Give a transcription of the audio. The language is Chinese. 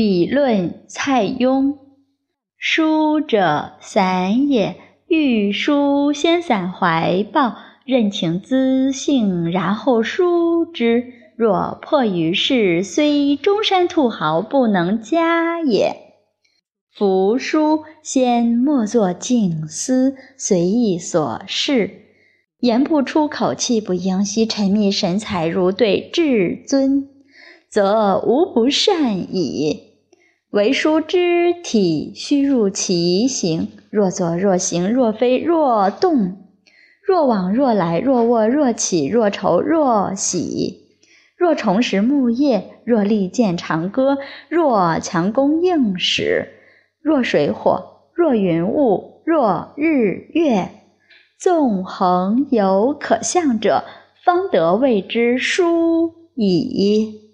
彼论蔡邕。书者散也，欲书先散怀抱，任情资性，然后书之。若迫于世，虽中山兔毫，不能加也。夫书先莫作静思，随意所适，言不出口，气不盈息，沉迷神采，如对至尊，则无不善矣。唯书之体，须入其形，若坐若行，若飞若动，若往若来，若卧若起，若愁若喜，若重拾木叶，若利剑长歌，若强弓硬矢，若水火，若云雾，若日月，纵横有可象者，方得谓之书矣。